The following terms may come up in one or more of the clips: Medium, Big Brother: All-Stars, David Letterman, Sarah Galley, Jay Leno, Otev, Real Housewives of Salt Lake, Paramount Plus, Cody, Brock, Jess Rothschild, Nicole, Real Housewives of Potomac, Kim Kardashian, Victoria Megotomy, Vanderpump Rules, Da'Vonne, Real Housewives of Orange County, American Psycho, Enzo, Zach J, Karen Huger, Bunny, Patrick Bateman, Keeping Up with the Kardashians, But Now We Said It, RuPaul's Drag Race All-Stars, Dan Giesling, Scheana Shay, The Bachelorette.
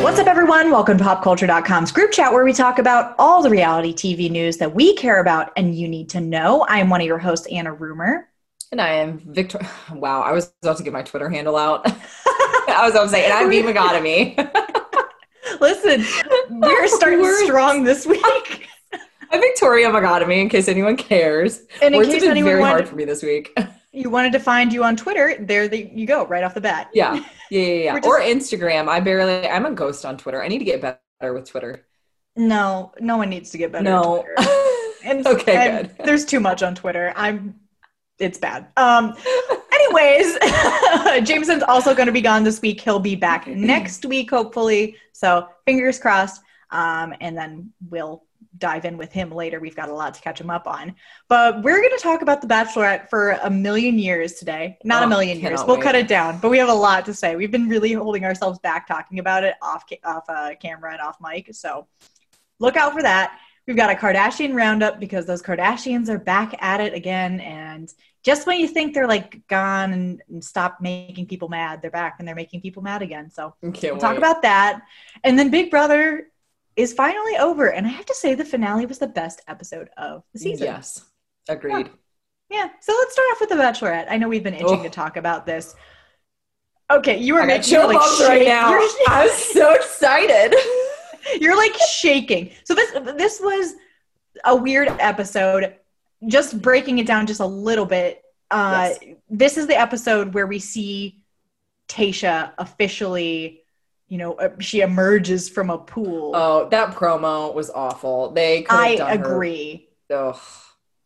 What's up, everyone? Welcome to popculture.com's group chat, where we talk about all the reality TV news that we care about and you need to know. I am one of your hosts, Anna Rumer. And I am Victoria. Wow, I was about to get my Twitter handle out. I was about to say, and I'm B. Megotomy. Listen, we're starting strong this week. I'm Victoria Megotomy, in case anyone cares. And in case anyone been very hard for me this week. You wanted to find you on Twitter, you go, right off the bat. Yeah. Or Instagram. I'm a ghost on Twitter. I need to get better with Twitter. No one needs to get better with Twitter. And, good. There's too much on Twitter. It's bad. Anyways, Jameson's also going to be gone this week. He'll be back next week, hopefully. So fingers crossed. And then we'll dive in with him later. We've got a lot to catch him up on, but we're going to talk about The Bachelorette for a million years today. Not a million years. We'll cut it down, but we have a lot to say. We've been really holding ourselves back talking about it off camera and off mic. So look out for that. We've got a Kardashian roundup because those Kardashians are back at it again. And just when you think they're like gone and stop making people mad, they're back and they're making people mad again. So we'll talk about that. And then Big Brother is finally over. And I have to say the finale was the best episode of the season. Yes. Agreed. Yeah. So let's start off with The Bachelorette. I know we've been itching to talk about this. Okay. You were making chill bumps right now. I'm so excited. You're like shaking. So this was a weird episode. Just breaking it down just a little bit. Yes. This is the episode where we see Tayshia officially, she emerges from a pool. Oh, that promo was awful. They could have done her. I agree. Ugh,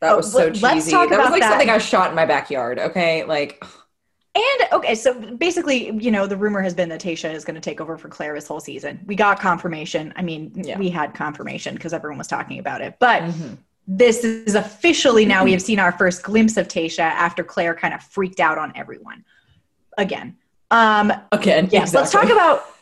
that was so cheesy. Let's talk about that. That was like something I shot in my backyard, okay? Like... And, so basically, the rumor has been that Tayshia is going to take over for Claire this whole season. We got confirmation. I mean, We had confirmation because everyone was talking about it. But this is officially now we have seen our first glimpse of Tayshia after Claire kind of freaked out on everyone. Again. Yes, exactly.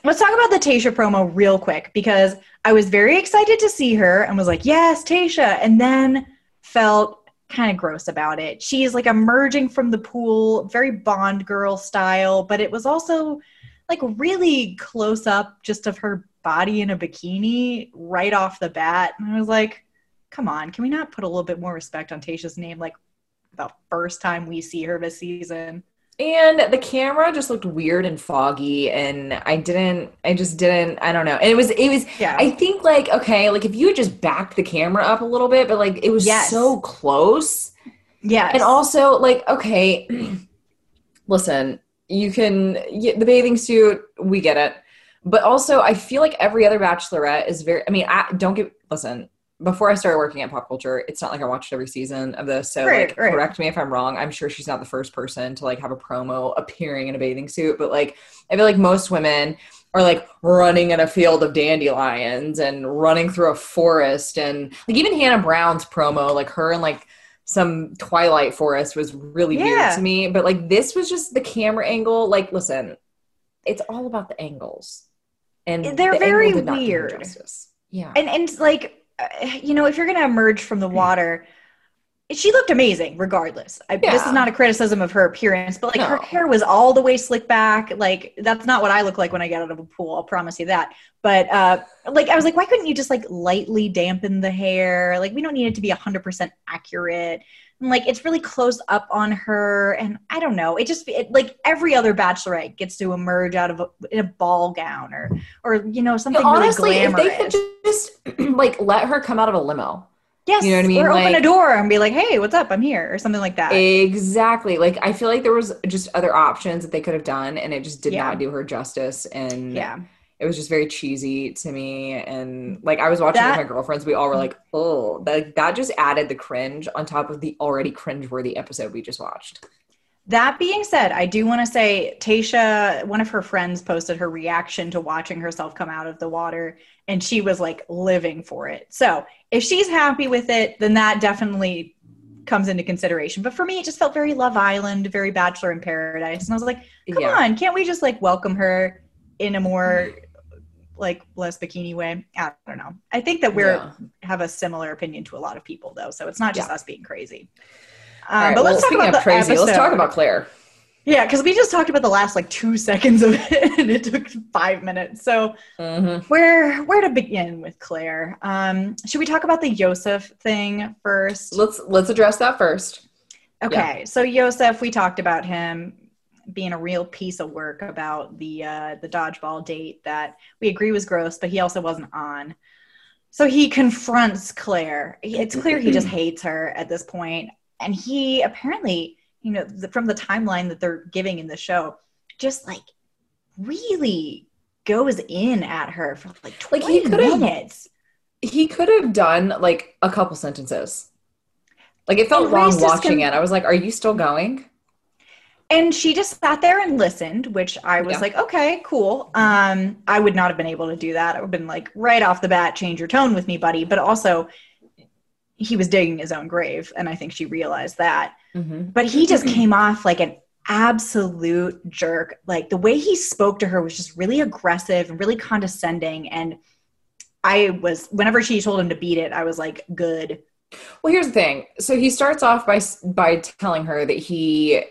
Let's talk about the Tayshia promo real quick, because I was very excited to see her and was like, yes, Tayshia, and then felt kind of gross about it. She's like emerging from the pool, very Bond girl style, but it was also like really close up just of her body in a bikini right off the bat. And I was like, come on, can we not put a little bit more respect on Tayshia's name? Like the first time we see her this season. And the camera just looked weird and foggy, and I don't know. And it was, I think if you had just backed the camera up a little bit, but like, it was so close. Yeah. And also listen, you can, the bathing suit, we get it. But also I feel like every other Bachelorette is before I started working at Pop Culture, it's not like I watched every season of this. So correct me if I'm wrong. I'm sure she's not the first person to have a promo appearing in a bathing suit. But I feel like most women are running in a field of dandelions and running through a forest. And even Hannah Brown's promo, her and some Twilight forest was really weird to me. But this was just the camera angle. Listen, it's all about the angles. And they're very weird. Yeah. And if you're going to emerge from the water, she looked amazing regardless. This is not a criticism of her appearance, but her hair was all the way slicked back. That's not what I look like when I get out of a pool. I'll promise you that. But I was like, why couldn't you just lightly dampen the hair? We don't need it to be 100% accurate. And it's really close up on her. And I don't know. It just every other Bachelorette gets to emerge out of in a ball gown or something honestly, really glamorous. If they could just let her come out of a limo. Yes. You know what I mean? Or open a door and be like, hey, what's up? I'm here. Or something like that. Exactly. I feel like there was just other options that they could have done, and it just did not do her justice. And it was just very cheesy to me. And I was watching with my girlfriends. We all were like, oh, that just added the cringe on top of the already cringeworthy episode we just watched. That being said, I do want to say Tayshia, one of her friends posted her reaction to watching herself come out of the water, and she was like living for it. So if she's happy with it, then that definitely comes into consideration. But for me, it just felt very Love Island, very Bachelor in Paradise. And I was like, come on, can't we just like welcome her in a more like less bikini way? I don't know. I think that we have a similar opinion to a lot of people though. So it's not just us being crazy. Right, but let's talk about crazy. Let's talk about Claire. Yeah, because we just talked about the last like 2 seconds of it, and it took 5 minutes. So where to begin with Claire? Should we talk about the Yosef thing first? Let's address that first. Okay, so Yosef, we talked about him being a real piece of work about the dodgeball date that we agree was gross, but he also wasn't on. So he confronts Claire. It's clear he just hates her at this point. And he apparently, you know, from the timeline that they're giving in the show, just like really goes in at her for like 20 minutes. He could have done like a couple sentences. Like it felt wrong watching it. I was like, are you still going? And she just sat there and listened, which I was like, okay, cool. I would not have been able to do that. I would have been like, right off the bat, change your tone with me, buddy. But also, he was digging his own grave, and I think she realized that. But he just came off like an absolute jerk. Like the way he spoke to her was just really aggressive and really condescending. And I was, whenever she told him to beat it, I was like, good. Well, here's the thing. So he starts off by telling her that he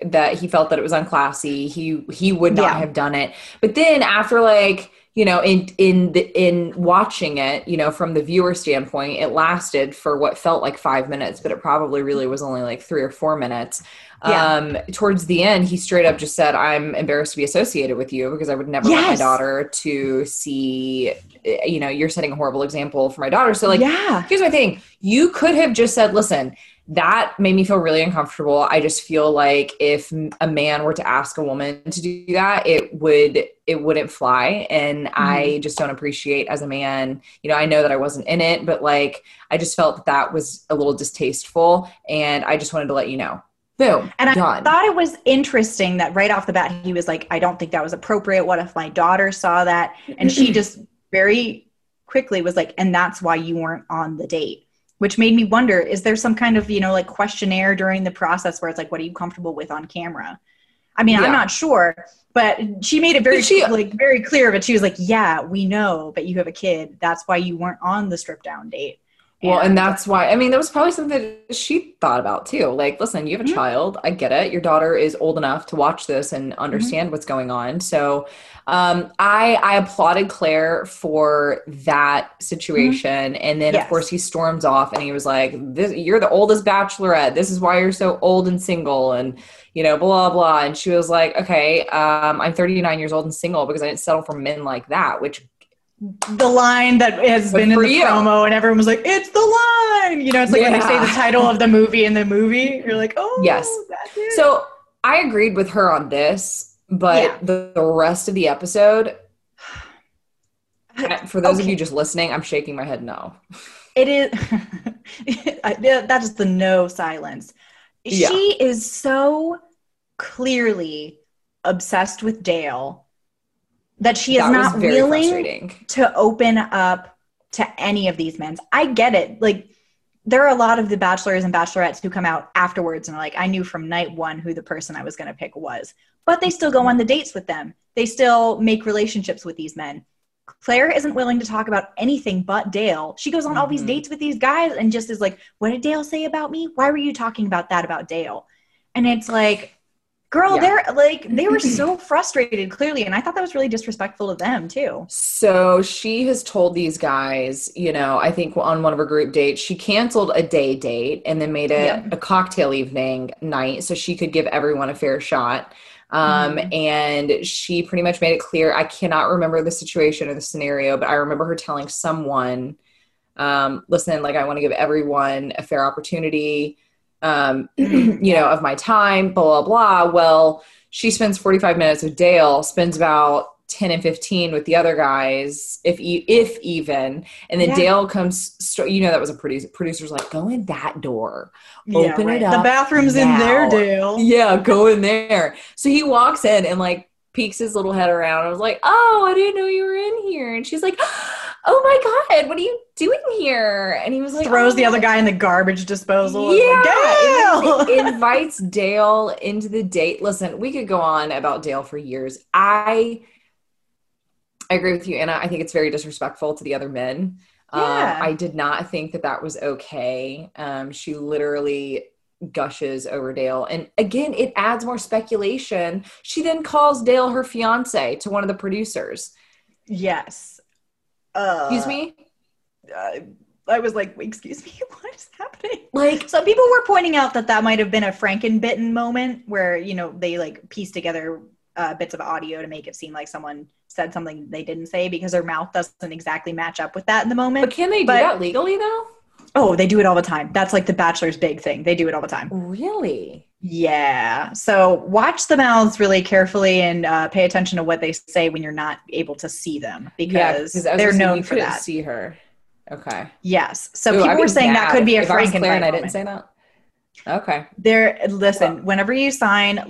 felt that it was unclassy. He would not have done it. But then after like, you know, in watching it, you know, from the viewer standpoint, it lasted for what felt like 5 minutes, but it probably really was only like 3 or 4 minutes. Towards the end, he straight up just said, I'm embarrassed to be associated with you because I would never want my daughter to see, you know, you're setting a horrible example for my daughter. So like, here's my thing. You could have just said, listen, that made me feel really uncomfortable. I just feel like if a man were to ask a woman to do that, it wouldn't fly. And I just don't appreciate as a man, you know, I know that I wasn't in it, but like, I just felt that was a little distasteful and I just wanted to let you know. Boom. And I thought it was interesting that right off the bat, he was like, I don't think that was appropriate. What if my daughter saw that? And she just very quickly was like, and that's why you weren't on the date. Which made me wonder, is there some kind of, you know, like questionnaire during the process where it's like, what are you comfortable with on camera? I mean, I'm not sure, but she made it very clear of it. She was like, yeah, we know, but you have a kid. That's why you weren't on the strip down date. Well, and that's why, I mean, that was probably something that she thought about too. Like, listen, you have a child. I get it. Your daughter is old enough to watch this and understand what's going on. So I applauded Claire for that situation. And then of course he storms off and he was like, you're the oldest bachelorette. This is why you're so old and single and, you know, blah, blah. And she was like, okay, I'm 39 years old and single because I didn't settle for men like that, which the line that has been in the promo and everyone was like, it's the line, you know, it's like when they say the title of the movie in the movie, you're like, oh yes. That's it. So I agreed with her on this, but the rest of the episode, for those of you just listening, I'm shaking my head. No, it is. That is the no silence. Yeah. She is so clearly obsessed with Dale that she is not willing to open up to any of these men. I get it. Like, there are a lot of the bachelors and bachelorettes who come out afterwards and are like, I knew from night one who the person I was going to pick was. But they still go on the dates with them. They still make relationships with these men. Claire isn't willing to talk about anything but Dale. She goes on all these dates with these guys and just is like, what did Dale say about me? Why were you talking about that about Dale? And it's like, girl, they're like, they were so frustrated clearly. And I thought that was really disrespectful to them too. So she has told these guys, you know, I think on one of her group dates, she canceled a day date and then made it a cocktail evening night so she could give everyone a fair shot. And she pretty much made it clear. I cannot remember the situation or the scenario, but I remember her telling someone, listen, like, I want to give everyone a fair opportunity, you know, of my time, blah, blah, blah. Well, she spends 45 minutes with Dale, spends about 10 and 15 with the other guys, if even. And then Dale comes, that was a producer. Producer's like, go in that door. Open it up. The bathroom's now. In there, Dale. Yeah, go in there. So he walks in and like peeks his little head around. I was like, oh, I didn't know you were in here. And she's like, oh my God, what are you doing here? And he was like, throws the other guy in the garbage disposal. Yeah. Like, Dale! Invites Dale into the date. Listen, we could go on about Dale for years. I agree with you, Anna. I think it's very disrespectful to the other men. Yeah. I did not think that was okay. She literally gushes over Dale. And again, it adds more speculation. She then calls Dale her fiance to one of the producers. Yes. Excuse me? I was like, excuse me, what is happening? Like, so people were pointing out that might have been a Frankenbitten moment where, they like piece together bits of audio to make it seem like someone said something they didn't say because their mouth doesn't exactly match up with that in the moment. But can they do that legally though? Oh, they do it all the time. That's like The Bachelor's big thing. They do it all the time. Really? Yeah. So watch the mouths really carefully and pay attention to what they say when you're not able to see them because they're known for that. See her. Okay. Yes. So people were saying that could be a Frankenbitten moment. I didn't say that. Okay. Whenever you sign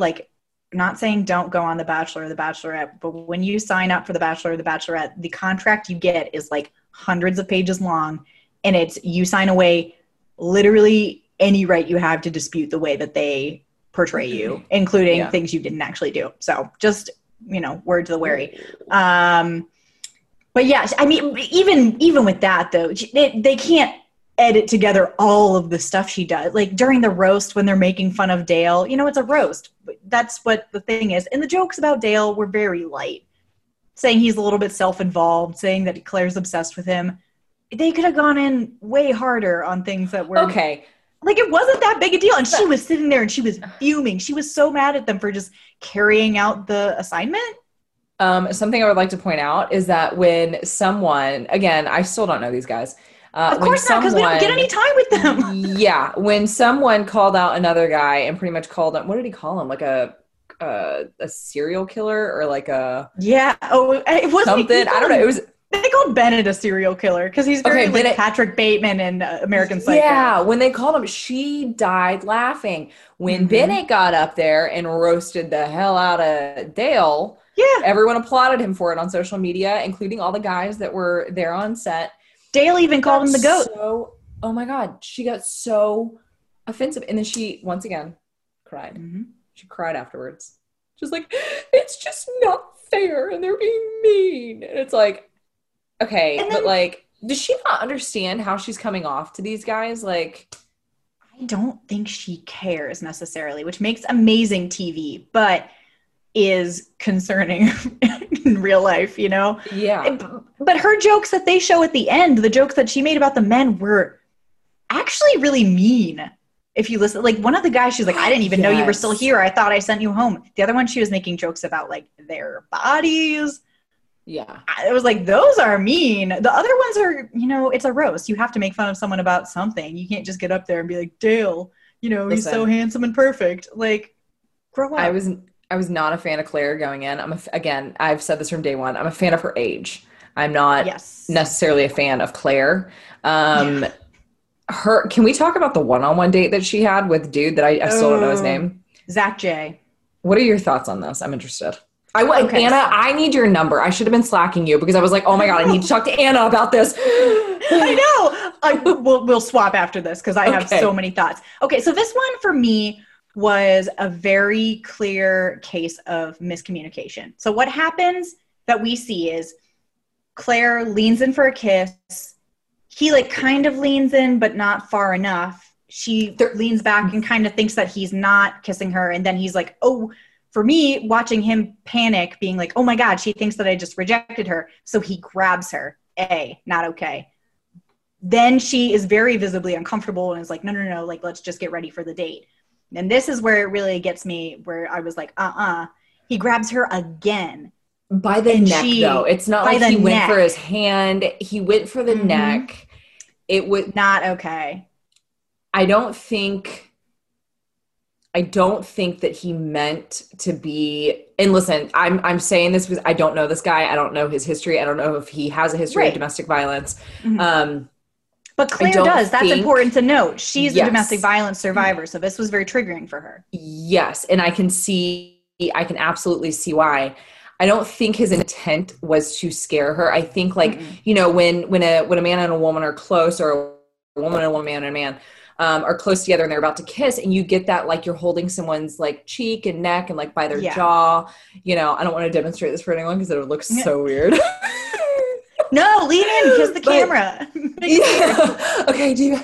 not saying don't go on The Bachelor or The Bachelorette, but when you sign up for The Bachelor or The Bachelorette, the contract you get is like hundreds of pages long, and it's you sign away literally any right you have to dispute the way that they portray you, including things you didn't actually do. So just, word to the wary. But yeah, I mean, even with that though, they can't edit together all of the stuff she does. Like during the roast when they're making fun of Dale, it's a roast. That's what the thing is. And the jokes about Dale were very light. Saying he's a little bit self-involved, saying that Claire's obsessed with him. They could have gone in way harder on things that were... Okay. Like it wasn't that big a deal. And she was sitting there and she was fuming. She was so mad at them for just carrying out the assignment. Something I would like to point out is that when someone... Again, I still don't know these guys... of course not, because we don't get any time with them. Yeah. When someone called out another guy and pretty much called him, what did he call him? Like a serial killer or like a... Yeah. Oh, it wasn't... Something. I don't know. It was... They called Bennett a serial killer because he's very like Patrick Bateman in American Psycho. Yeah. When they called him, she died laughing. When Bennett got up there and roasted the hell out of Dale, everyone applauded him for it on social media, including all the guys that were there on set. Dale even called him the goat. Oh my God, she got so offensive. And then she, once again, cried. Mm-hmm. She cried afterwards. She's like, it's just not fair and they're being mean. And it's like, okay, and then, but like, does she not understand how she's coming off to these guys? Like, I don't think she cares necessarily, which makes amazing TV, but is concerning in real life, But her jokes that they show at the end, the jokes that she made about the men were actually really mean. If you listen, like one of the guys, she's like, I didn't even know you were still here. I thought I sent you home. The other one, she was making jokes about like their bodies. Yeah. I was like, those are mean. The other ones are, it's a roast. You have to make fun of someone about something. You can't just get up there and be like, Dale, he's so handsome and perfect. Like, grow up. I was not a fan of Claire going in. Again, I've said this from day one. I'm a fan of her age. I'm not necessarily a fan of Claire. Can we talk about the one-on-one date that she had with dude that I still don't know his name? Zach J. What are your thoughts on this? I'm interested. Anna, I need your number. I should have been slacking you because I was like, oh my God, I need to talk to Anna about this. I know. We'll swap after this because I have so many thoughts. Okay, so this one for me was a very clear case of miscommunication. So what happens that we see is Claire leans in for a kiss. He like kind of leans in, but not far enough. She leans back and kind of thinks that he's not kissing her. And then he's like, oh, for me, watching him panic, being like, oh my God, she thinks that I just rejected her. So he grabs her. Not okay. Then she is very visibly uncomfortable and is like, no, like, let's just get ready for the date. And this is where it really gets me, where I was like, He grabs her again. By the neck, though. It's not like he went for his hand. He went for the neck. It was... Not okay. I don't think... I don't think that he meant to be, and listen, I'm saying this because I don't know this guy. I don't know his history. I don't know if he has a history of domestic violence. Mm-hmm. But Claire does. That's important to note. She's a domestic violence survivor. So this was very triggering for her. Yes. And I can absolutely see why. I don't think his intent was to scare her. I think like, you know, when a man and a woman are close, or a woman and a man and a man, are close together and they're about to kiss, and you get that like you're holding someone's like cheek and neck and like by their jaw. You know, I don't want to demonstrate this for anyone because it would look so weird. No, lean in, kiss the camera. Okay, do you,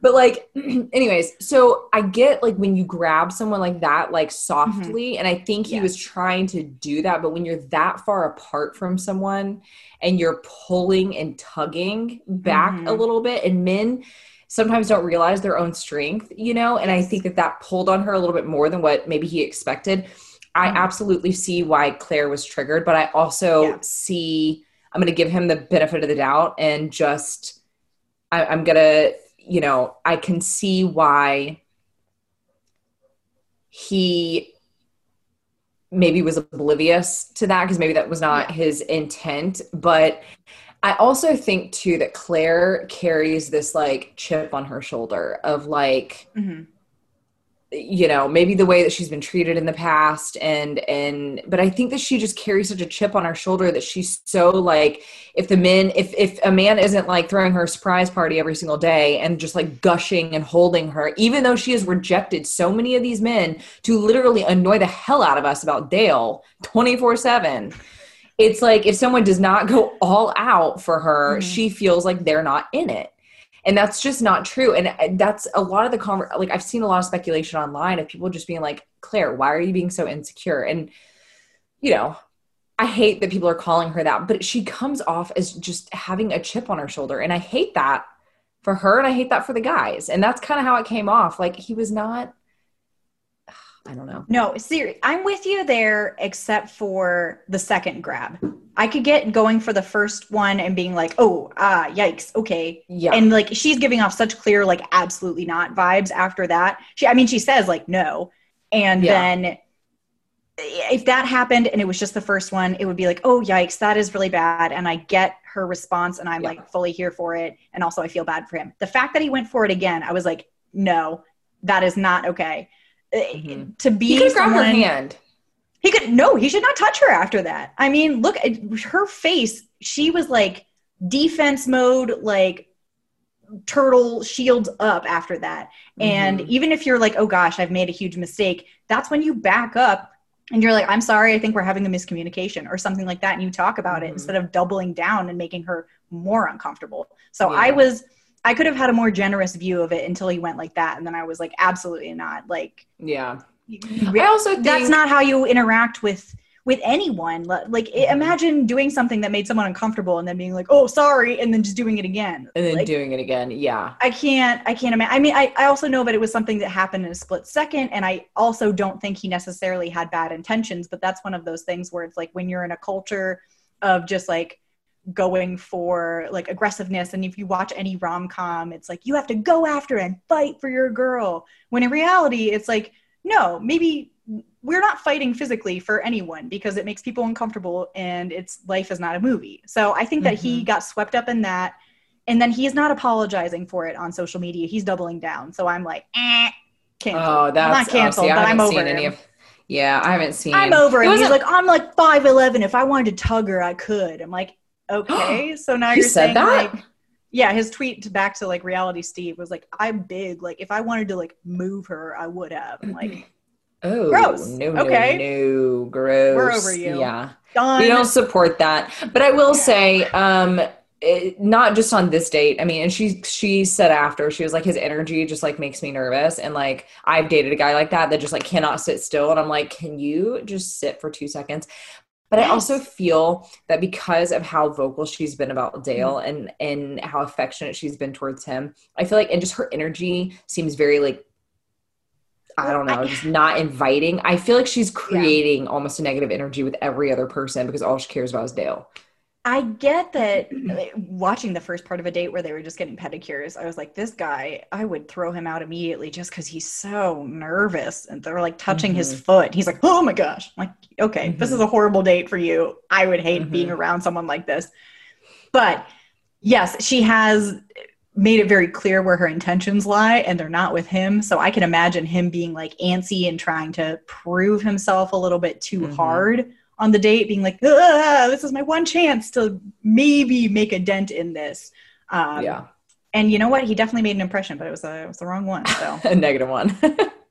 but like anyways, so I get like when you grab someone like that, like softly, and I think he was trying to do that, but when you're that far apart from someone and you're pulling and tugging back a little bit, and men sometimes don't realize their own strength, you know? And I think that that pulled on her a little bit more than what maybe he expected. I absolutely see why Claire was triggered, but I also see, I'm going to give him the benefit of the doubt and just, I'm going to, you know, I can see why he maybe was oblivious to that, because maybe that was not his intent, but I also think, too, that Claire carries this, like, chip on her shoulder of, like, you know, maybe the way that she's been treated in the past, and but I think that she just carries such a chip on her shoulder that she's so, like, if a man isn't, like, throwing her a surprise party every single day and just, like, gushing and holding her, even though she has rejected so many of these men to literally annoy the hell out of us about Dale 24/7. It's like if someone does not go all out for her, she feels like they're not in it. And that's just not true. And that's a lot of the like I've seen a lot of speculation online of people just being like, Claire, why are you being so insecure? And, you know, I hate that people are calling her that, but she comes off as just having a chip on her shoulder. And I hate that for her. And I hate that for the guys. And that's kind of how it came off. Like he was not, I don't know. No, seriously, I'm with you there except for the second grab. I could get going for the first one and being like, oh, yikes, okay. Yeah. And, like, she's giving off such clear, like, absolutely not vibes after that. She says, like, no. And then if that happened and it was just the first one, it would be like, oh, yikes, that is really bad. And I get her response and I'm, like, fully here for it. And also I feel bad for him. The fact that he went for it again, I was like, no, that is not okay. To be he could grab her hand. He should not touch her after that. I mean, look at her face. She was like defense mode, like turtle shields up after that. And even if you're like, oh gosh, I've made a huge mistake, that's when you back up and you're like, I'm sorry, I think we're having a miscommunication or something like that. And you talk about it instead of doubling down and making her more uncomfortable. So I could have had a more generous view of it until he went like that. And then I was like, absolutely not. Like, yeah. I also think that's not how you interact with anyone. Like imagine doing something that made someone uncomfortable and then being like, oh, sorry. And then just doing it again. And then like, doing it again. Yeah. I can't imagine. I mean, I also know that it was something that happened in a split second. And I also don't think he necessarily had bad intentions, but that's one of those things where it's like when you're in a culture of just like, going for like aggressiveness, and if you watch any rom-com it's like you have to go after and fight for your girl, when in reality it's like, no, maybe we're not fighting physically for anyone because it makes people uncomfortable and it's life is not a movie. So I think that he got swept up in that, and then he is not apologizing for it on social media. He's doubling down. So I'm like canceled. Oh, that's not canceled, but I'm over it. Yeah, I haven't seen, I'm over it. He's like, I'm like 5'11", if I wanted to tug her I could. I'm like, okay, so now you're saying that? Like, yeah, his tweet back to like Reality Steve was like, I'm big, like if I wanted to like move her I would have. I'm like, oh, gross. No, gross, we're over you. Yeah, done. We don't support that. But I will say not just on this date, I mean, and she said after, she was like, his energy just like makes me nervous, and like I've dated a guy like that just like cannot sit still, and I'm like, can you just sit for 2 seconds? But I also feel that because of how vocal she's been about Dale and how affectionate she's been towards him, I feel like, and just her energy seems very like, I don't know, just not inviting. I feel like she's creating almost a negative energy with every other person because all she cares about is Dale. I get that watching the first part of a date where they were just getting pedicures, I was like, this guy, I would throw him out immediately just because he's so nervous. And they were like touching mm-hmm. his foot. He's like, oh my gosh. I'm like, okay, mm-hmm. this is a horrible date for you. I would hate mm-hmm. being around someone like this. But yes, she has made it very clear where her intentions lie and they're not with him. So I can imagine him being like antsy and trying to prove himself a little bit too mm-hmm. hard on the date, being like, this is my one chance to maybe make a dent in this. Yeah. And you know what? He definitely made an impression, but it was the wrong one. So a negative one.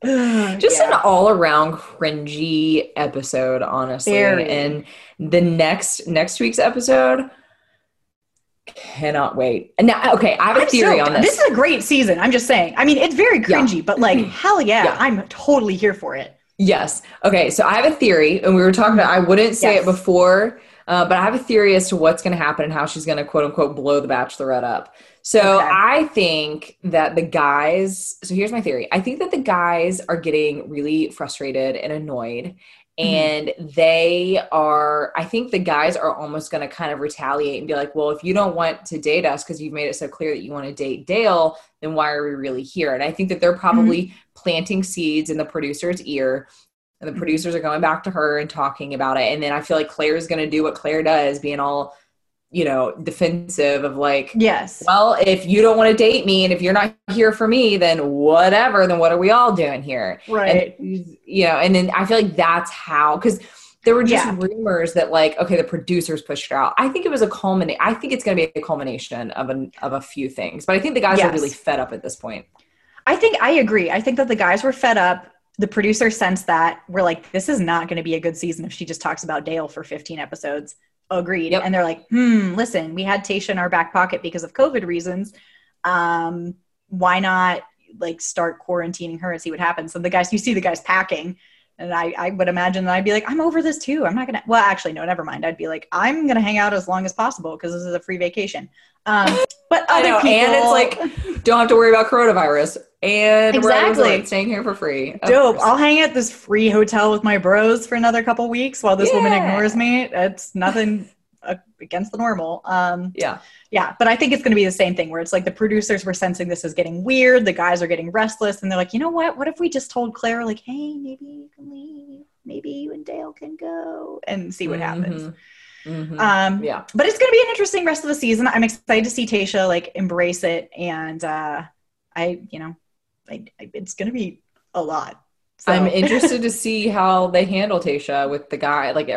Just yeah. an all around cringy episode, honestly. Very. And the next week's episode, cannot wait. And now, okay, I have a theory on this. This is a great season. I'm just saying. I mean, it's very cringy, yeah. but like, hell yeah, I'm totally here for it. Yes. Okay. So I have a theory, and we were talking about, I wouldn't say yes. it before, but I have a theory as to what's going to happen and how she's going to quote unquote blow the Bachelorette up. So okay. I think that the guys, so here's my theory. I think that the guys are getting really frustrated and annoyed, and mm-hmm. I think the guys are almost going to kind of retaliate and be like, well, if you don't want to date us because you've made it so clear that you want to date Dale, then why are we really here? And I think that they're probably mm-hmm. planting seeds in the producer's ear, and the mm-hmm. producers are going back to her and talking about it. And then I feel like Claire is going to do what Claire does, being all, you know, defensive of like, yes, well, if you don't want to date me and if you're not here for me, then whatever, then what are we all doing here? Right. And, you know, and then I feel like that's how, because there were just yeah. rumors that like, okay, the producers pushed her out. I think it was I think it's going to be a culmination of a few things, but I think the guys yes. are really fed up at this point. I think I agree. I think that the guys were fed up. The producer sensed that. We're like, this is not going to be a good season if she just talks about Dale for 15 episodes. Agreed. Yep. And they're like, listen, we had Tayshia in our back pocket because of COVID reasons. Why not like start quarantining her and see what happens? So you see the guys packing, and I would imagine that I'd be like, I'm over this too. I'm not going to, well, actually, no, never mind. I'd be like, I'm going to hang out as long as possible because this is a free vacation. But other people. And it's like, don't have to worry about coronavirus. And exactly. we're staying here for free. Dope. I'll hang at this free hotel with my bros for another couple weeks while this yeah. woman ignores me. It's nothing against the normal. Yeah. But I think it's going to be the same thing where it's like the producers were sensing this is getting weird. The guys are getting restless. And they're like, you know what? What if we just told Claire, like, hey, maybe you can leave. Maybe you and Dale can go and see what mm-hmm. happens. Mm-hmm. Yeah. But it's going to be an interesting rest of the season. I'm excited to see Tayshia like embrace it. And it's going to be a lot. So. I'm interested to see how they handle Tayshia with the guy. Like,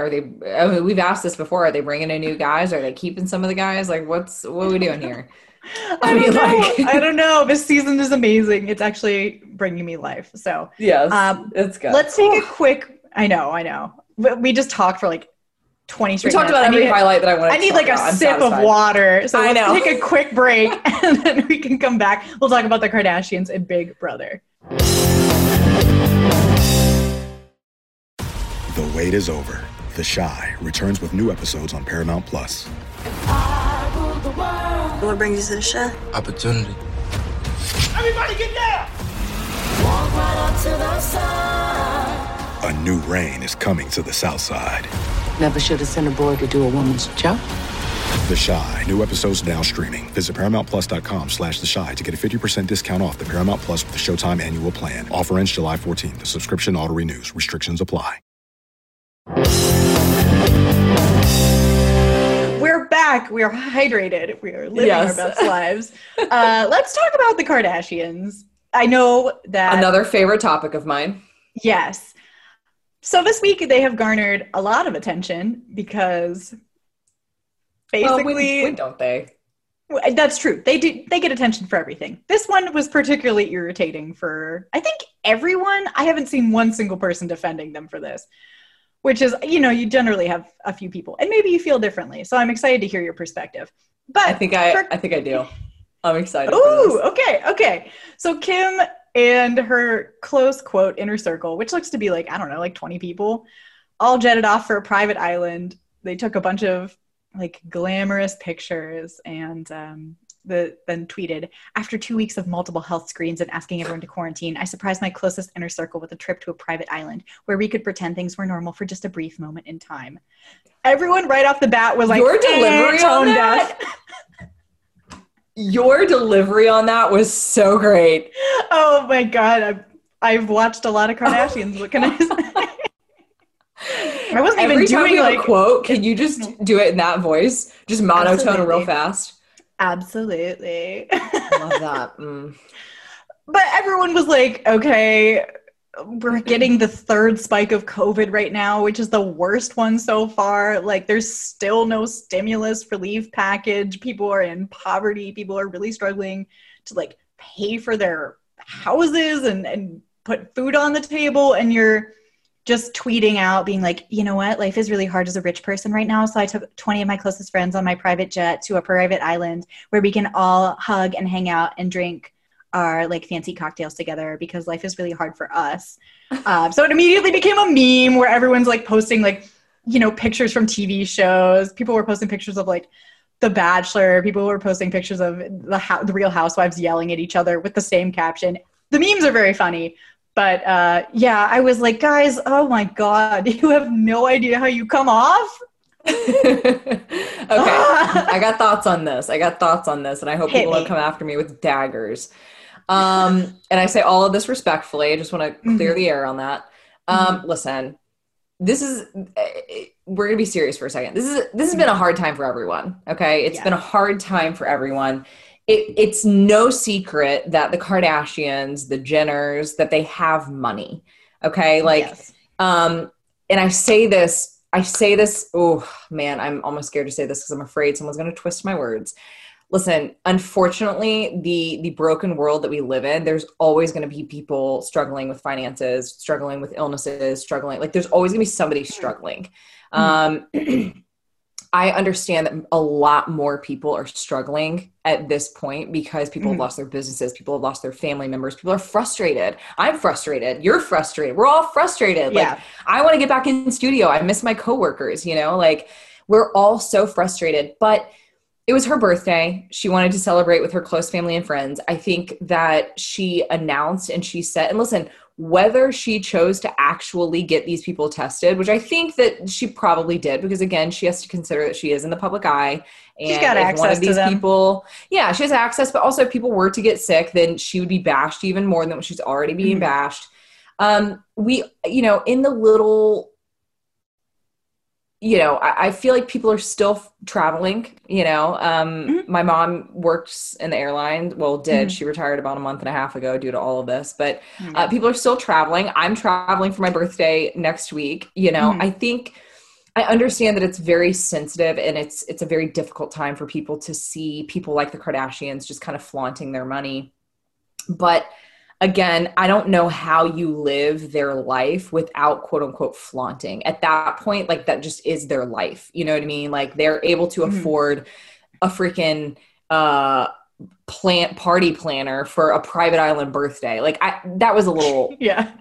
we've asked this before. Are they bringing in new guys? Are they keeping some of the guys? Like, what are we doing here? I don't know. This season is amazing. It's actually bringing me life. So yes, it's good. Let's take a quick, I know. We just talked for like 20 straight. We talked about every highlight that I wanted to. I need like a sip of water. So let's take a quick break and then we can come back. We'll talk about the Kardashians and Big Brother. The wait is over. The Shy returns with new episodes on Paramount Plus. What brings you to the Shy? Opportunity. Everybody get down! Walk right up to the side. A new rain is coming to the South Side. Never should have sent a boy to do a woman's job. The Shy. New episodes now streaming. Visit ParamountPlus.com/The Shy to get a 50% discount off the Paramount Plus with the Showtime annual plan. Offer ends July 14th. The subscription auto renews. Restrictions apply. We're back. We are hydrated. We are living yes. our best lives. Let's talk about the Kardashians. I know that... Another favorite topic of mine. Yes. So this week they have garnered a lot of attention because basically... When don't they? That's true. They do. They get attention for everything. This one was particularly irritating for, I think, everyone. I haven't seen one single person defending them for this, which is, you know, you generally have a few people and maybe you feel differently. So I'm excited to hear your perspective. But I think I do. I'm excited. Ooh, okay. So Kim and her close, quote, inner circle, which looks to be like, I don't know, like 20 people, all jetted off for a private island. They took a bunch of like glamorous pictures and then tweeted, after 2 weeks of multiple health screens and asking everyone to quarantine, I surprised my closest inner circle with a trip to a private island where we could pretend things were normal for just a brief moment in time. Everyone right off the bat was like, your delivery on that. Your delivery on that was so great. Oh my God. I've watched a lot of Kardashians. What can I say? I wasn't even doing like a quote. Can you just do it in that voice? Just monotone real fast. Absolutely. Love that. Mm. But everyone was like, okay, we're getting the third spike of COVID right now, which is the worst one so far. Like, there's still no stimulus relief package. People are in poverty. People are really struggling to like pay for their houses and put food on the table. And you're just tweeting out being like, you know what? Life is really hard as a rich person right now. So I took 20 of my closest friends on my private jet to a private island where we can all hug and hang out and drink our like fancy cocktails together because life is really hard for us. So it immediately became a meme where everyone's like posting like, you know, pictures from TV shows. People were posting pictures of like The Bachelor. People were posting pictures of the Real Housewives yelling at each other with the same caption. The memes are very funny. But yeah, I was like, guys, oh my God, you have no idea how you come off. Okay, I got thoughts on this. And I hope people don't come after me with daggers. And I say all of this respectfully. I just want to clear the air on that. Listen, we're going to be serious for a second. This has been a hard time for everyone. Okay. It's been a hard time for everyone. It's no secret that the Kardashians, the Jenners, that they have money. Okay. Like, and I say this, oh man, I'm almost scared to say this because I'm afraid someone's going to twist my words. Listen, unfortunately, the broken world that we live in, there's always going to be people struggling with finances, struggling with illnesses, struggling. Like, there's always going to be somebody struggling. I understand that a lot more people are struggling at this point because people have lost their businesses. People have lost their family members. People are frustrated. I'm frustrated. You're frustrated. We're all frustrated. Yeah. Like, I want to get back in the studio. I miss my coworkers, you know, like we're all so frustrated, but it was her birthday. She wanted to celebrate with her close family and friends. I think that she announced and she said, and listen, whether she chose to actually get these people tested, which I think that she probably did, because again, she has to consider that she is in the public eye and she's got access one of these to them. People, yeah, she has access, but also if people were to get sick, then she would be bashed even more than what she's already being bashed. We, you know, in the little, you know, I feel like people are still traveling, you know, my mom works in the airline. Well, did she retired about a month and a half ago due to all of this, but people are still traveling. I'm traveling for my birthday next week. You know, I think I understand that it's very sensitive and it's a very difficult time for people to see people like the Kardashians just kind of flaunting their money. But again, I don't know how you live their life without quote unquote flaunting. At that point, like that just is their life. You know what I mean? Like they're able to afford a freaking party planner for a private island birthday. Like that was a little,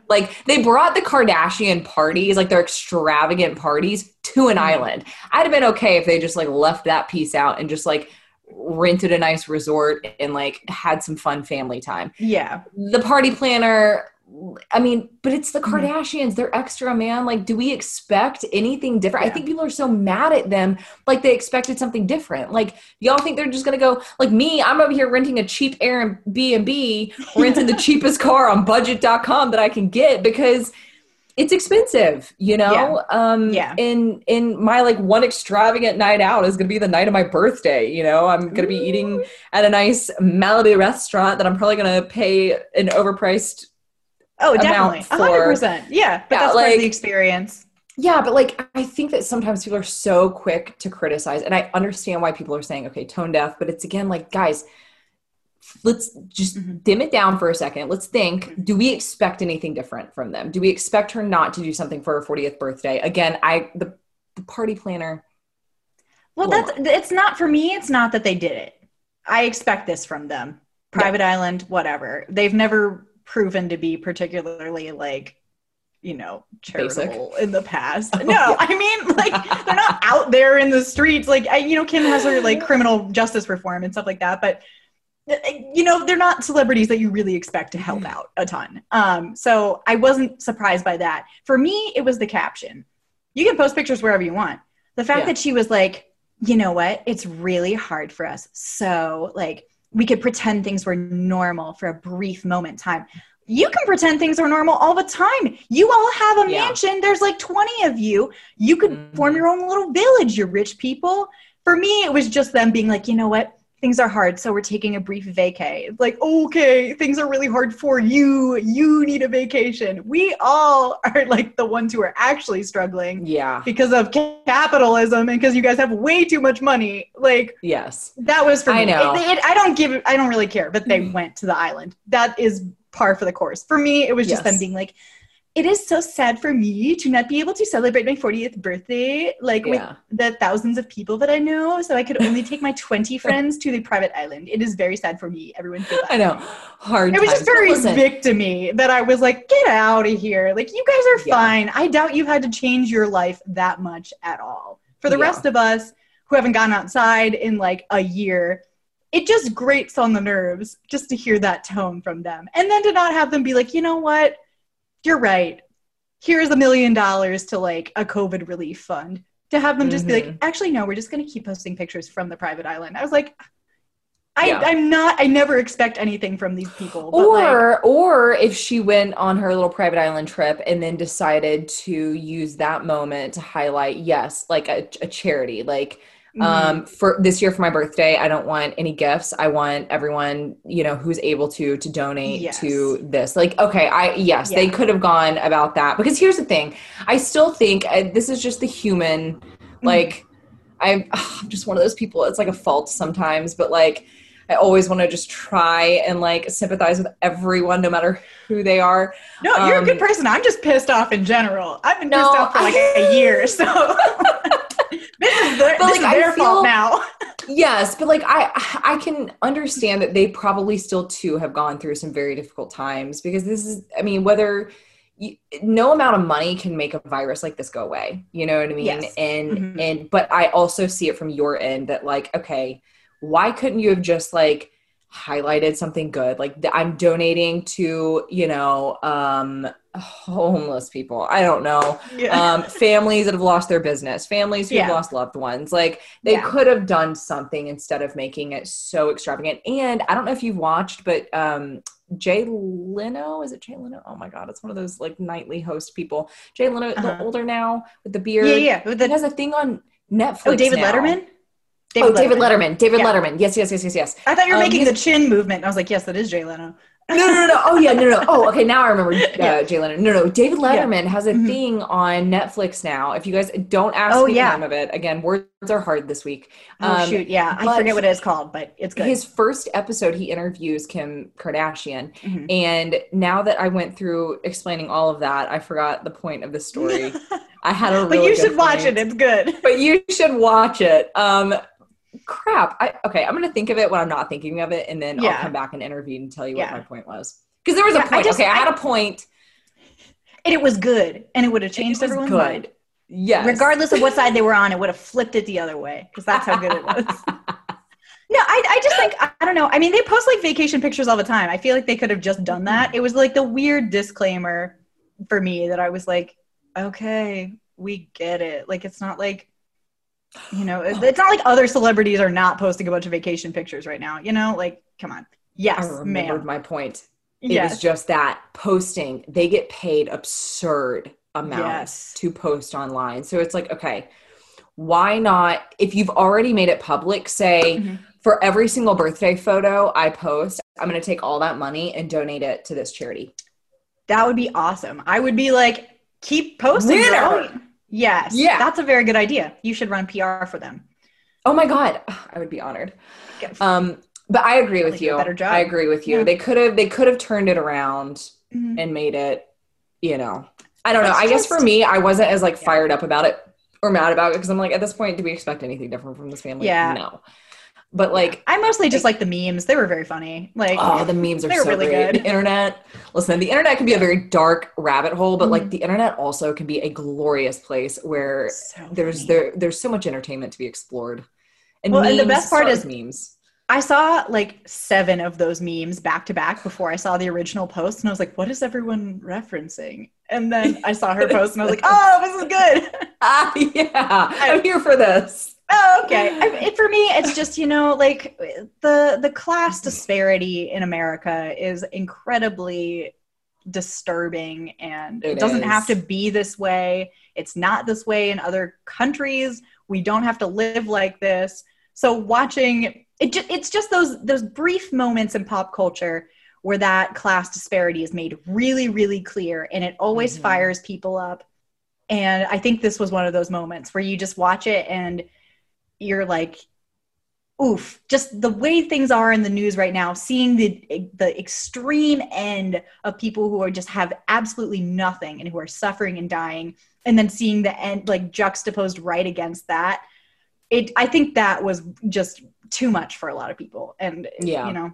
like they brought the Kardashian parties, like their extravagant parties to an island. I'd have been okay if they just like left that piece out and just like rented a nice resort and like had some fun family time. Yeah. The party planner, I mean, but it's the Kardashians. They're extra, man. Like, do we expect anything different? Yeah. I think people are so mad at them. Like they expected something different. Like y'all think they're just going to go like me, I'm over here renting a cheap Airbnb, renting the cheapest car on budget.com that I can get because it's expensive, you know? In my like one extravagant night out is going to be the night of my birthday. You know, I'm going to be eating at a nice Malibu restaurant that I'm probably going to pay an overpriced amount for. 100%. Yeah. But that's like, part of the experience. Yeah. But like, I think that sometimes people are so quick to criticize and I understand why people are saying, okay, tone deaf, but it's again, like guys, let's just dim it down for a second. Let's think, do we expect anything different from them? Do we expect her not to do something for her 40th birthday? Again, the party planner. Well, it's not for me. It's not that they did it. I expect this from them. Private island, whatever. They've never proven to be particularly like, you know, charitable in the past. No, yeah. I mean, like, they're not out there in the streets. Like, I, you know, Kim has her, like, criminal justice reform and stuff like that. But, you know, they're not celebrities that you really expect to help out a ton. So I wasn't surprised by that. For me, it was the caption. You can post pictures wherever you want. The fact that she was like, you know what? It's really hard for us. So, like, we could pretend things were normal for a brief moment in time. You can pretend things are normal all the time. You all have a mansion. There's like 20 of you. You could form your own little village, you rich people. For me, it was just them being like, you know what? Things are hard, so we're taking a brief vacay. Like, okay, things are really hard for you. You need a vacation. We all are like the ones who are actually struggling because of capitalism and because you guys have way too much money. Like, yes, that was for me. I know. I don't really care, but they went to the island. That is par for the course. For me, it was just them being like, it is so sad for me to not be able to celebrate my 40th birthday, like with the thousands of people that I know. So I could only take my 20 friends to the private island. It is very sad for me. Everyone feel that. I know. Hard. It was just very victim-y that I was like, get out of here. Like, you guys are fine. I doubt you've had to change your life that much at all. For the rest of us who haven't gone outside in like a year, it just grates on the nerves just to hear that tone from them. And then to not have them be like, you know what? You're right. Here's $1 million to like a COVID relief fund. To have them just be like, actually, no, we're just going to keep posting pictures from the private island. I was like, I never expect anything from these people. Or if she went on her little private island trip and then decided to use that moment to highlight, like a charity, like, for this year for my birthday, I don't want any gifts. I want everyone, you know, who's able to donate to this. Like, okay, they could have gone about that. Because here's the thing. I still think this is just the human, like, I'm just one of those people. It's like a fault sometimes, but like, I always want to just try and like sympathize with everyone, no matter who they are. No, you're a good person. I'm just pissed off in general. I've been pissed off for like a year, so... This is their fault now. Yes, but like I can understand that they probably still too have gone through some very difficult times, because this is, I mean, no amount of money can make a virus like this go away. You know what I mean? Yes. But I also see it from your end that like, okay, why couldn't you have just like highlighted something good? Like I'm donating to, you know, homeless people. I don't know. Yeah. Families that have lost their business, families who've lost loved ones. Like they could have done something instead of making it so extravagant. And I don't know if you've watched, but Jay Leno, is it Jay Leno? Oh my God. It's one of those like nightly host people. Jay Leno, the older now with the beard. Yeah. Yeah. He has a thing on Netflix. Oh, David now. Letterman? David Letterman. Letterman. Yes. I thought you were making the chin movement. I was like, yes, that is Jay Leno. No. No. Oh, okay. Now I remember Jay Leno. No. David Letterman has a thing on Netflix now. If you guys don't ask me the name of it. Again, words are hard this week. Yeah. I forget what it's called, but it's good. His first episode, he interviews Kim Kardashian. Mm-hmm. And now that I went through explaining all of that, I forgot the point of the story. I had a really But you good should watch point. It. It's good. But you should watch it. Crap. I'm going to think of it when I'm not thinking of it, and then I'll come back and interview and tell you what my point was. Because there was a point. I had a point. And it was good. And it would have changed everyone's mind. Yes. Regardless of what side they were on, it would have flipped it the other way. Because that's how good it was. No, I just think, I don't know. I mean, they post like vacation pictures all the time. I feel like they could have just done that. It was like the weird disclaimer for me that I was like, okay, we get it. Like, it's not like, you know, it's not like other celebrities are not posting a bunch of vacation pictures right now. You know, like, come on. Yes, I remembered my point. It was just that posting. They get paid absurd amounts to post online. So it's like, okay, why not? If you've already made it public, say for every single birthday photo I post, I'm going to take all that money and donate it to this charity. That would be awesome. I would be like, keep posting. Yes. Yeah. That's a very good idea. You should run PR for them. Oh my God. I would be honored. But I agree with you. Better job. I agree with you. Yeah. They could have turned it around and made it, you know, I don't know. I guess for me, I wasn't as like fired up about it or mad about it. Cause I'm like, at this point, do we expect anything different from this family? Yeah. No. But like, I mostly just like the memes. They were very funny. Like, oh, the memes are so really great. Good. The internet can be a very dark rabbit hole, but like the internet also can be a glorious place where there's so much entertainment to be explored. And, and the best part is memes. I saw like 7 of those memes back to back before I saw the original post, and I was like, what is everyone referencing? And then I saw her post and I was like, oh, this is good. Yeah, I'm here for this. Oh, okay. For me, it's just, you know, like the class disparity in America is incredibly disturbing, and it doesn't have to be this way. It's not this way in other countries. We don't have to live like this. So watching... It's just those brief moments in pop culture where that class disparity is made really, really clear, and it always fires people up. And I think this was one of those moments where you just watch it and you're like, oof, just the way things are in the news right now, seeing the extreme end of people who are just have absolutely nothing and who are suffering and dying, and then seeing the end like juxtaposed right against that. I think that was just too much for a lot of people, and you know,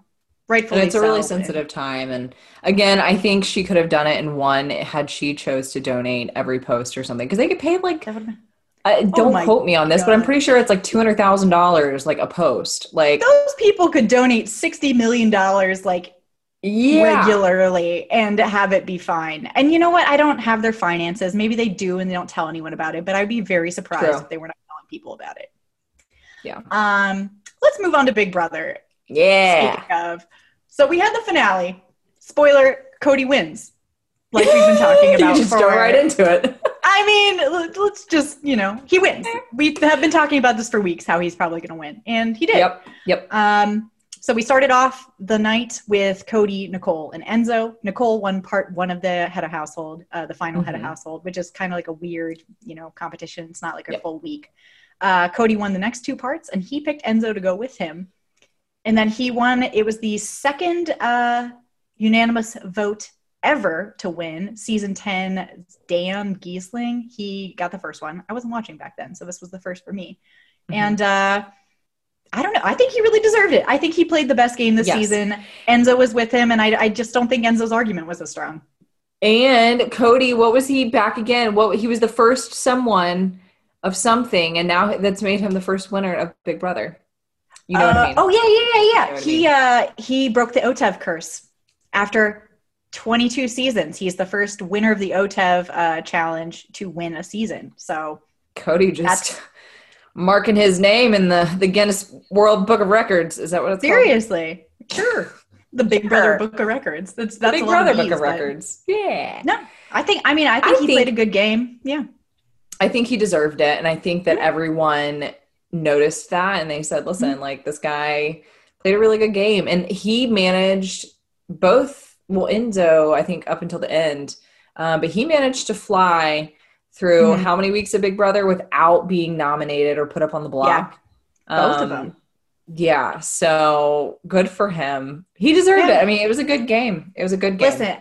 rightfully so. It's a really sensitive time, and again, I think she could have done it in one had she chose to donate every post or something, because they get paid like don't quote me on this, but I'm pretty sure it's like $200,000 like a post. Like those people could donate $60 million like regularly and have it be fine. And you know what? I don't have their finances. Maybe they do, and they don't tell anyone about it. But I'd be very surprised if they were not telling people about it. Yeah. Let's move on to Big Brother. Yeah. Speaking of, so we had the finale. Spoiler: Cody wins. Like we've been talking about. You just go right into it. I mean, let's just, you know, he wins. We have been talking about this for weeks, how he's probably going to win, and he did. Yep. So we started off the night with Cody, Nicole, and Enzo. Nicole won part one of the head of household, the final head of household, which is kind of like a weird, you know, competition. It's not like a full week. Cody won the next 2 parts, and he picked Enzo to go with him. And then he won. It was the second unanimous vote ever to win. Season 10, Dan Giesling, he got the first one. I wasn't watching back then, so this was the first for me. And I don't know. I think he really deserved it. I think he played the best game this season. Enzo was with him, and I just don't think Enzo's argument was as strong. And Cody, what was he back again? He was the first someone of something, and now that's made him the first winner of Big Brother. You know what I mean? Oh, yeah. He broke the Otev curse after 22 seasons. He's the first winner of the Otev challenge to win a season. So Cody just marking his name in the Guinness World Book of Records. Is that what it's called? Seriously. Sure. The Big Brother Book of Records. That's Big Brother Book of Records. Yeah. No, I think he played a good game. Yeah. I think he deserved it, and I think that everyone noticed that, and they said, listen, like, this guy played a really good game, and he managed both, Enzo, I think, up until the end, but he managed to fly through how many weeks of Big Brother without being nominated or put up on the block? Yeah. Both of them. Yeah, so good for him. He deserved it. I mean, it was a good game. It was a good game. Listen,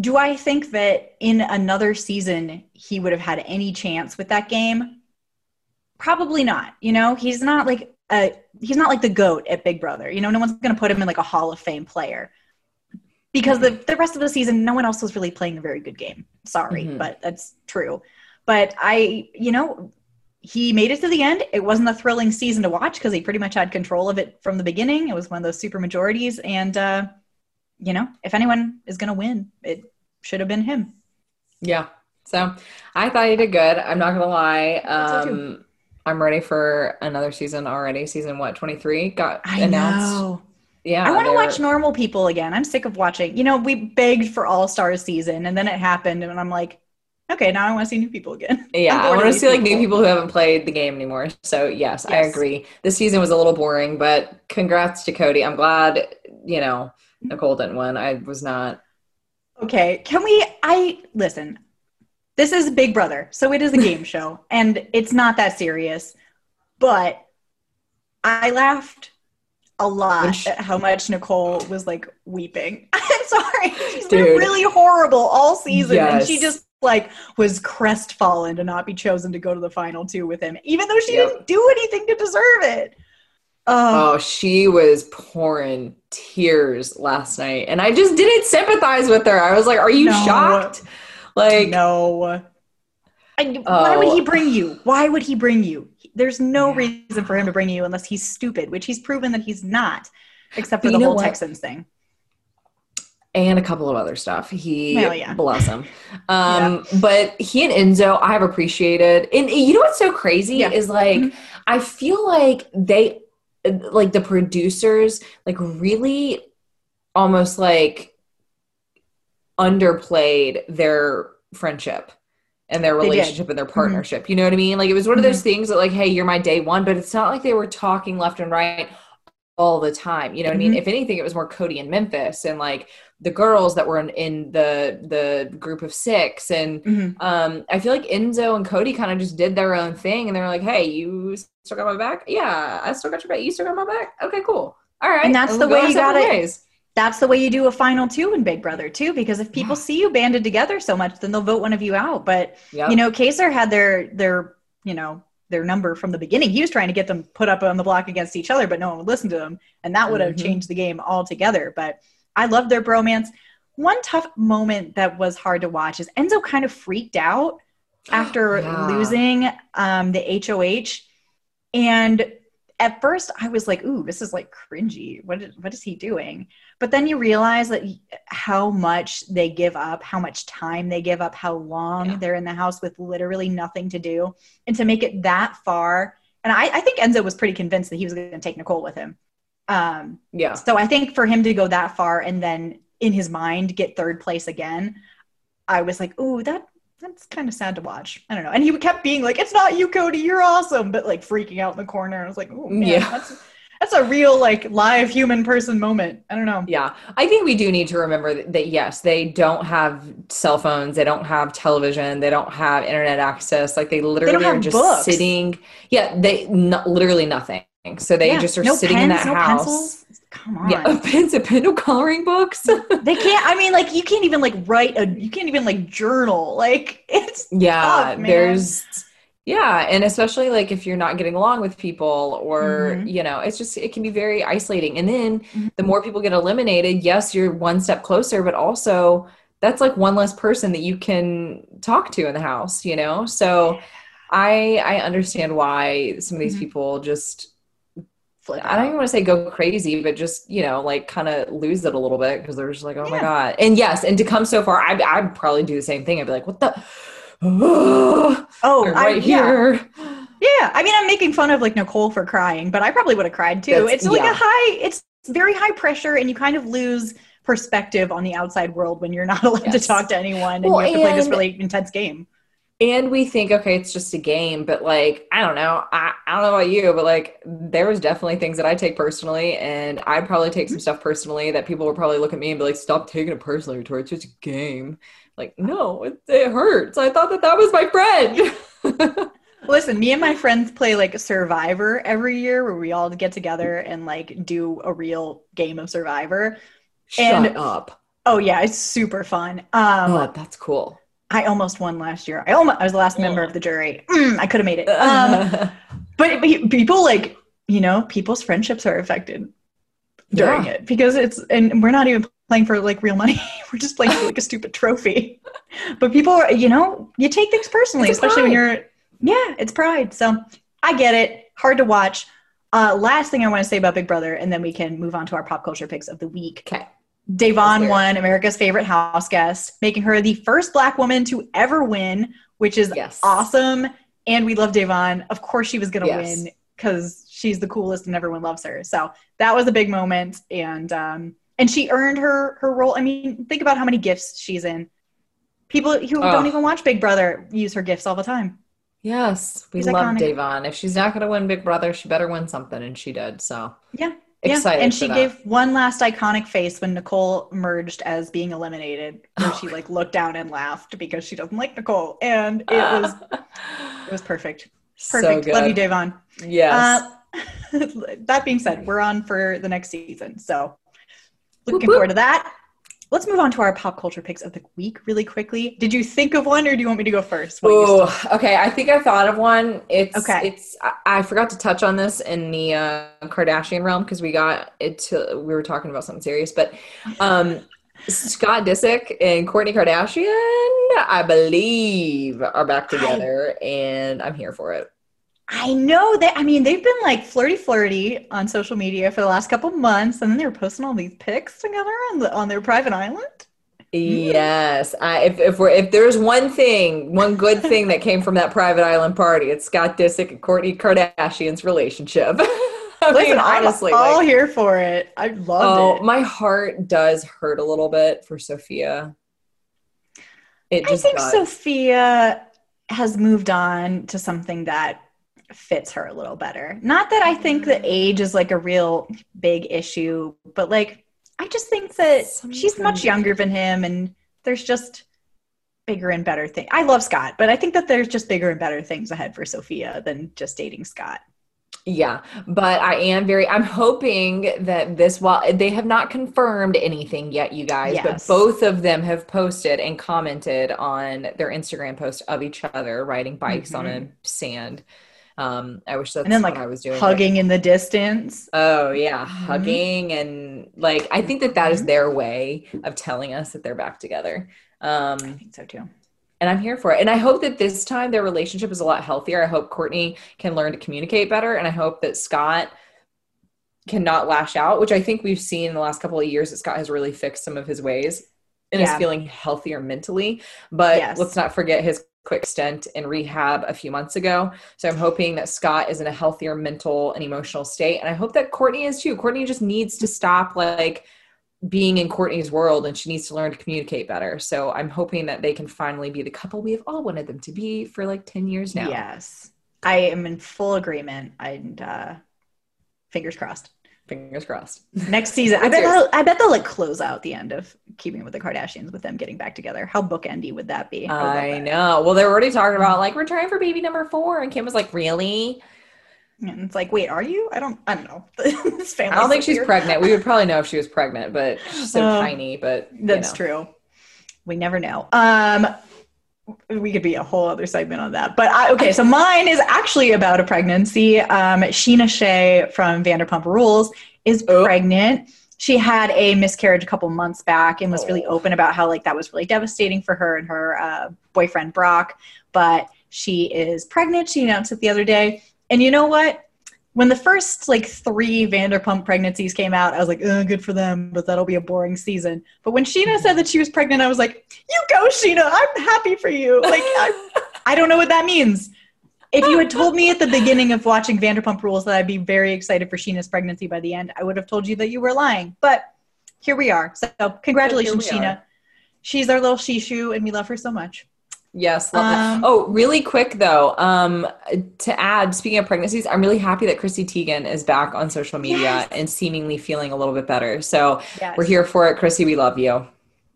do I think that in another season he would have had any chance with that game? Probably not. You know, he's not like the GOAT at Big Brother. You know, no one's going to put him in like a Hall of Fame player, because the rest of the season, no one else was really playing a very good game. Sorry, but that's true. But he made it to the end. It wasn't a thrilling season to watch because he pretty much had control of it from the beginning. It was one of those super majorities, and you know, if anyone is going to win, it should have been him. Yeah. So I thought he did good. I'm not going to lie. I'm ready for another season already. Season 23 got announced. Know. Yeah. I want to watch normal people again. I'm sick of watching, you know, we begged for All-Stars season, and then it happened, and I'm like, okay, now I want to see new people again. Yeah. I want to see like new people who haven't played the game anymore. So yes, I agree. This season was a little boring, but congrats to Cody. I'm glad, you know, Nicole didn't win. I was not. Okay. Listen, this is Big Brother, so it is a game show, and it's not that serious, but I laughed a lot at how much Nicole was like weeping. I'm sorry. She's been really horrible all season. Yes. And she just like was crestfallen to not be chosen to go to the final 2 with him, even though she didn't do anything to deserve it. Oh, she was pouring tears last night, and I just didn't sympathize with her. I was like, are you shocked? Like, no. Why would he bring you? Why would he bring you? There's no reason for him to bring you unless he's stupid, which he's proven that he's not, except for the whole Texans thing. And a couple of other stuff. Bless him. But he and Enzo, I have appreciated. And you know what's so crazy is, like, I feel like they, like, the producers, like, really almost, like, underplayed their friendship and their relationship and their partnership. You know what I mean? Like, it was one of those things that, like, hey, you're my day one, but it's not like they were talking left and right all the time. You know what I mean? If anything, it was more Cody and Memphis and, like, the girls that were in the group of six. And I feel like Enzo and Cody kind of just did their own thing, and they were like, hey, you still got my back? Yeah, I still got your back. You still got my back? Okay, cool. All right. And that's the way you got it. That's the way you do a final two in Big Brother too, because if people see you banded together so much, then they'll vote one of you out. But you know, Kaysar had their number from the beginning. He was trying to get them put up on the block against each other, but no one would listen to them, and that would have changed the game altogether. But I loved their bromance. One tough moment that was hard to watch is Enzo kind of freaked out after losing the HOH, and at first I was like, ooh, this is, like, cringy. What is he doing? But then you realize that how much they give up, how much time they give up, how long they're in the house with literally nothing to do. And to make it that far. And I think Enzo was pretty convinced that he was going to take Nicole with him. So I think for him to go that far and then in his mind get third place again, I was like, ooh, that's kind of sad to watch. I don't know. And he kept being like, it's not you, Cody, you're awesome. But, like, freaking out in the corner. I was like, oh man, that's a real, like, live human person moment. I don't know. Yeah. I think we do need to remember that yes, they don't have cell phones. They don't have television. They don't have internet access. Like, they literally are just sitting. Yeah. They literally nothing. So they just are sitting in that house. Pencils. Come on. Yeah, pens and pen, no coloring books. They can't, I mean, like, you can't even, like, you can't even, like, journal. Like, it's tough, man. And especially, like, if you're not getting along with people or, you know, it's just, it can be very isolating. And then the more people get eliminated, yes, you're one step closer, but also that's, like, one less person that you can talk to in the house, you know? So I understand why some of these people just, I don't even want to say go crazy, but just, you know, like, kind of lose it a little bit because they're just like, oh my God. And yes, and to come so far, I'd probably do the same thing. I'd be like, what the? Here. Yeah. I mean, I'm making fun of, like, Nicole for crying, but I probably would have cried too. It's like it's very high pressure, and you kind of lose perspective on the outside world when you're not allowed to talk to anyone and you have to play this really intense game. And we think, okay, it's just a game, but, like, I don't know. I don't know about you, but, like, there was definitely things that I take personally, and I'd probably take some stuff personally that people would probably look at me and be like, stop taking it personally, Victoria. It's just a game. Like, no, it hurts. I thought that was my friend. Listen, me and my friends play, like, Survivor every year, where we all get together and, like, do a real game of Survivor. Shut up. Oh yeah. It's super fun. That's cool. I almost won last year. I was the last member of the jury. I could have made it. But people, like, you know, people's friendships are affected during it, because and we're not even playing for, like, real money. We're just playing for, like, a stupid trophy. But people, you know, you take things personally, especially when you're, it's pride. So I get it. Hard to watch. Last thing I want to say about Big Brother, and then we can move on to our pop culture picks of the week. Okay. Da'Vonne won America's Favorite House Guest, making her the first Black woman to ever win, which is awesome. And we love Da'Vonne. Of course she was going to win, because she's the coolest and everyone loves her. So that was a big moment. And she earned her role. I mean, think about how many gifts she's in. People who don't even watch Big Brother use her gifts all the time. Yes. We love Da'Vonne. If she's not going to win Big Brother, she better win something. And she did. So excited. And she gave one last iconic face when Nicole emerged as being eliminated, where she, like, looked down and laughed because she doesn't like Nicole, and it was perfect. So good. Love you, Da'Vonne. Yes. That being said, we're on for the next season, so looking forward to that. Let's move on to our pop culture picks of the week really quickly. Did you think of one, or do you want me to go first? Oh, okay. I think I thought of one. I forgot to touch on this in the Kardashian realm because we were talking about something serious, but Scott Disick and Kourtney Kardashian, I believe, are back together, and I'm here for it. I know that. I mean, they've been like flirty on social media for the last couple months, and then they were posting all these pics together on their private island. Yes, if there's one good thing that came from that private island party, it's Scott Disick and Kourtney Kardashian's relationship. I'm here for it. I love it. My heart does hurt a little bit for Sophia. Sophia has moved on to something that fits her a little better. Not that I think that age is like a real big issue, but like I just think that she's much younger than him, and there's just bigger and better things. I love Scott, but I think that there's just bigger and better things ahead for Sophia than just dating Scott. Yeah, but I'm hoping that they have not confirmed anything yet, you guys, yes. But both of them have posted and commented on their Instagram post of each other riding bikes on a sand. I wish that's what I was doing. Hugging in the distance. Oh yeah. Hugging. And like, I think that is their way of telling us that they're back together. I think so too. And I'm here for it. And I hope that this time their relationship is a lot healthier. I hope Kourtney can learn to communicate better. And I hope that Scott cannot lash out, which I think we've seen in the last couple of years that Scott has really fixed some of his ways and is feeling healthier mentally. But let's not forget his quick stint in rehab a few months ago. So I'm hoping that Scott is in a healthier mental and emotional state. And I hope that Kourtney is too. Kourtney just needs to stop like being in Kourtney's world, and she needs to learn to communicate better. So I'm hoping that they can finally be the couple we have all wanted them to be for like 10 years now. Yes. I am in full agreement, and fingers crossed. Fingers crossed. Next season. I bet they'll like close out the end of Keeping With the Kardashians with them getting back together. How book-endy would that be? I know. Well, they were already talking about like, we're trying for baby number 4. And Kim was like, really? And it's like, wait, are you? I don't know. I don't think she's pregnant. We would probably know if she was pregnant, but she's so tiny. But that's true. We never know. We could be a whole other segment on that. But so mine is actually about a pregnancy. Scheana Shay from Vanderpump Rules is pregnant. She had a miscarriage a couple months back and was really open about how like that was really devastating for her and her boyfriend Brock. But she is pregnant. She announced it the other day. And you know what? When the first like 3 Vanderpump pregnancies came out, I was like, good for them, but that'll be a boring season. But when Scheana said that she was pregnant, I was like, you go, Scheana. I'm happy for you. Like, I don't know what that means. If you had told me at the beginning of watching Vanderpump Rules that I'd be very excited for Sheena's pregnancy by the end, I would have told you that you were lying. But here we are. So congratulations, Scheana. She's our little Shishu, and we love her so much. Yes. Really quick though. To add, speaking of pregnancies, I'm really happy that Chrissy Teigen is back on social media and seemingly feeling a little bit better. So we're here for it. Chrissy, we love you.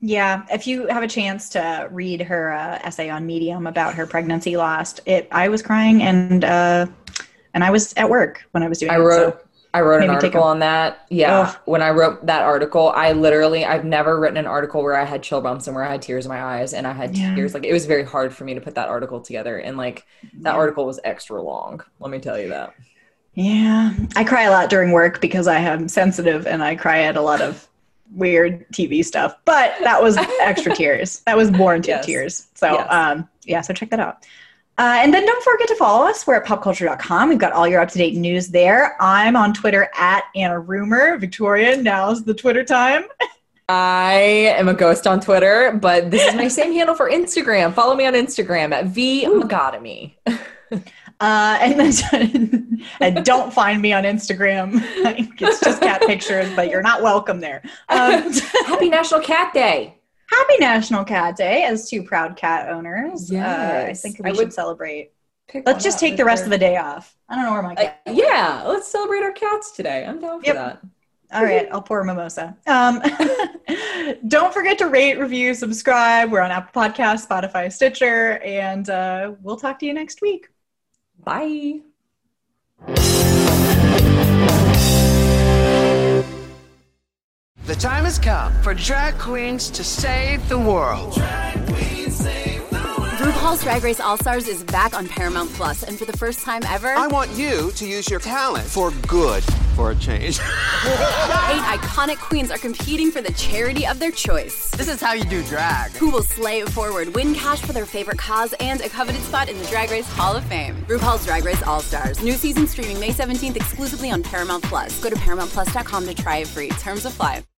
Yeah. If you have a chance to read her essay on Medium about her pregnancy lost, I was crying and I was at work when I was doing it. I wrote an article on that. Yeah. Ugh. When I wrote that article, I've never written an article where I had chill bumps and where I had tears in my eyes, and I had tears. Like, it was very hard for me to put that article together. And like that article was extra long. Let me tell you that. Yeah. I cry a lot during work because I am sensitive and I cry at a lot of weird TV stuff, but that was extra tears. That was warranted tears. So, so check that out. And then don't forget to follow us. We're at popculture.com. We've got all your up-to-date news there. I'm on Twitter at Anna Rumer. Victoria, now's the Twitter time. I am a ghost on Twitter, but this is my same handle for Instagram. Follow me on Instagram at vmegotomy. And don't find me on Instagram. It's just cat pictures, but you're not welcome there. Happy National Cat Day. Happy National Cat Day as 2 proud cat owners. Yes. I think we should celebrate. Let's just take the rest of the day off. I don't know where my cat is. Yeah, let's celebrate our cats today. I'm down for that. All right, I'll pour a mimosa. Don't forget to rate, review, subscribe. We're on Apple Podcasts, Spotify, Stitcher, and we'll talk to you next week. Bye. The time has come for drag queens to save the world. Drag queens save the world. RuPaul's Drag Race All-Stars is back on Paramount Plus, and for the first time ever, I want you to use your talent for good. For a change. 8 iconic queens are competing for the charity of their choice. This is how you do drag. Who will slay it forward, win cash for their favorite cause, and a coveted spot in the Drag Race Hall of Fame. RuPaul's Drag Race All-Stars. New season streaming May 17th exclusively on Paramount+. Go to ParamountPlus.com to try it free. Terms apply.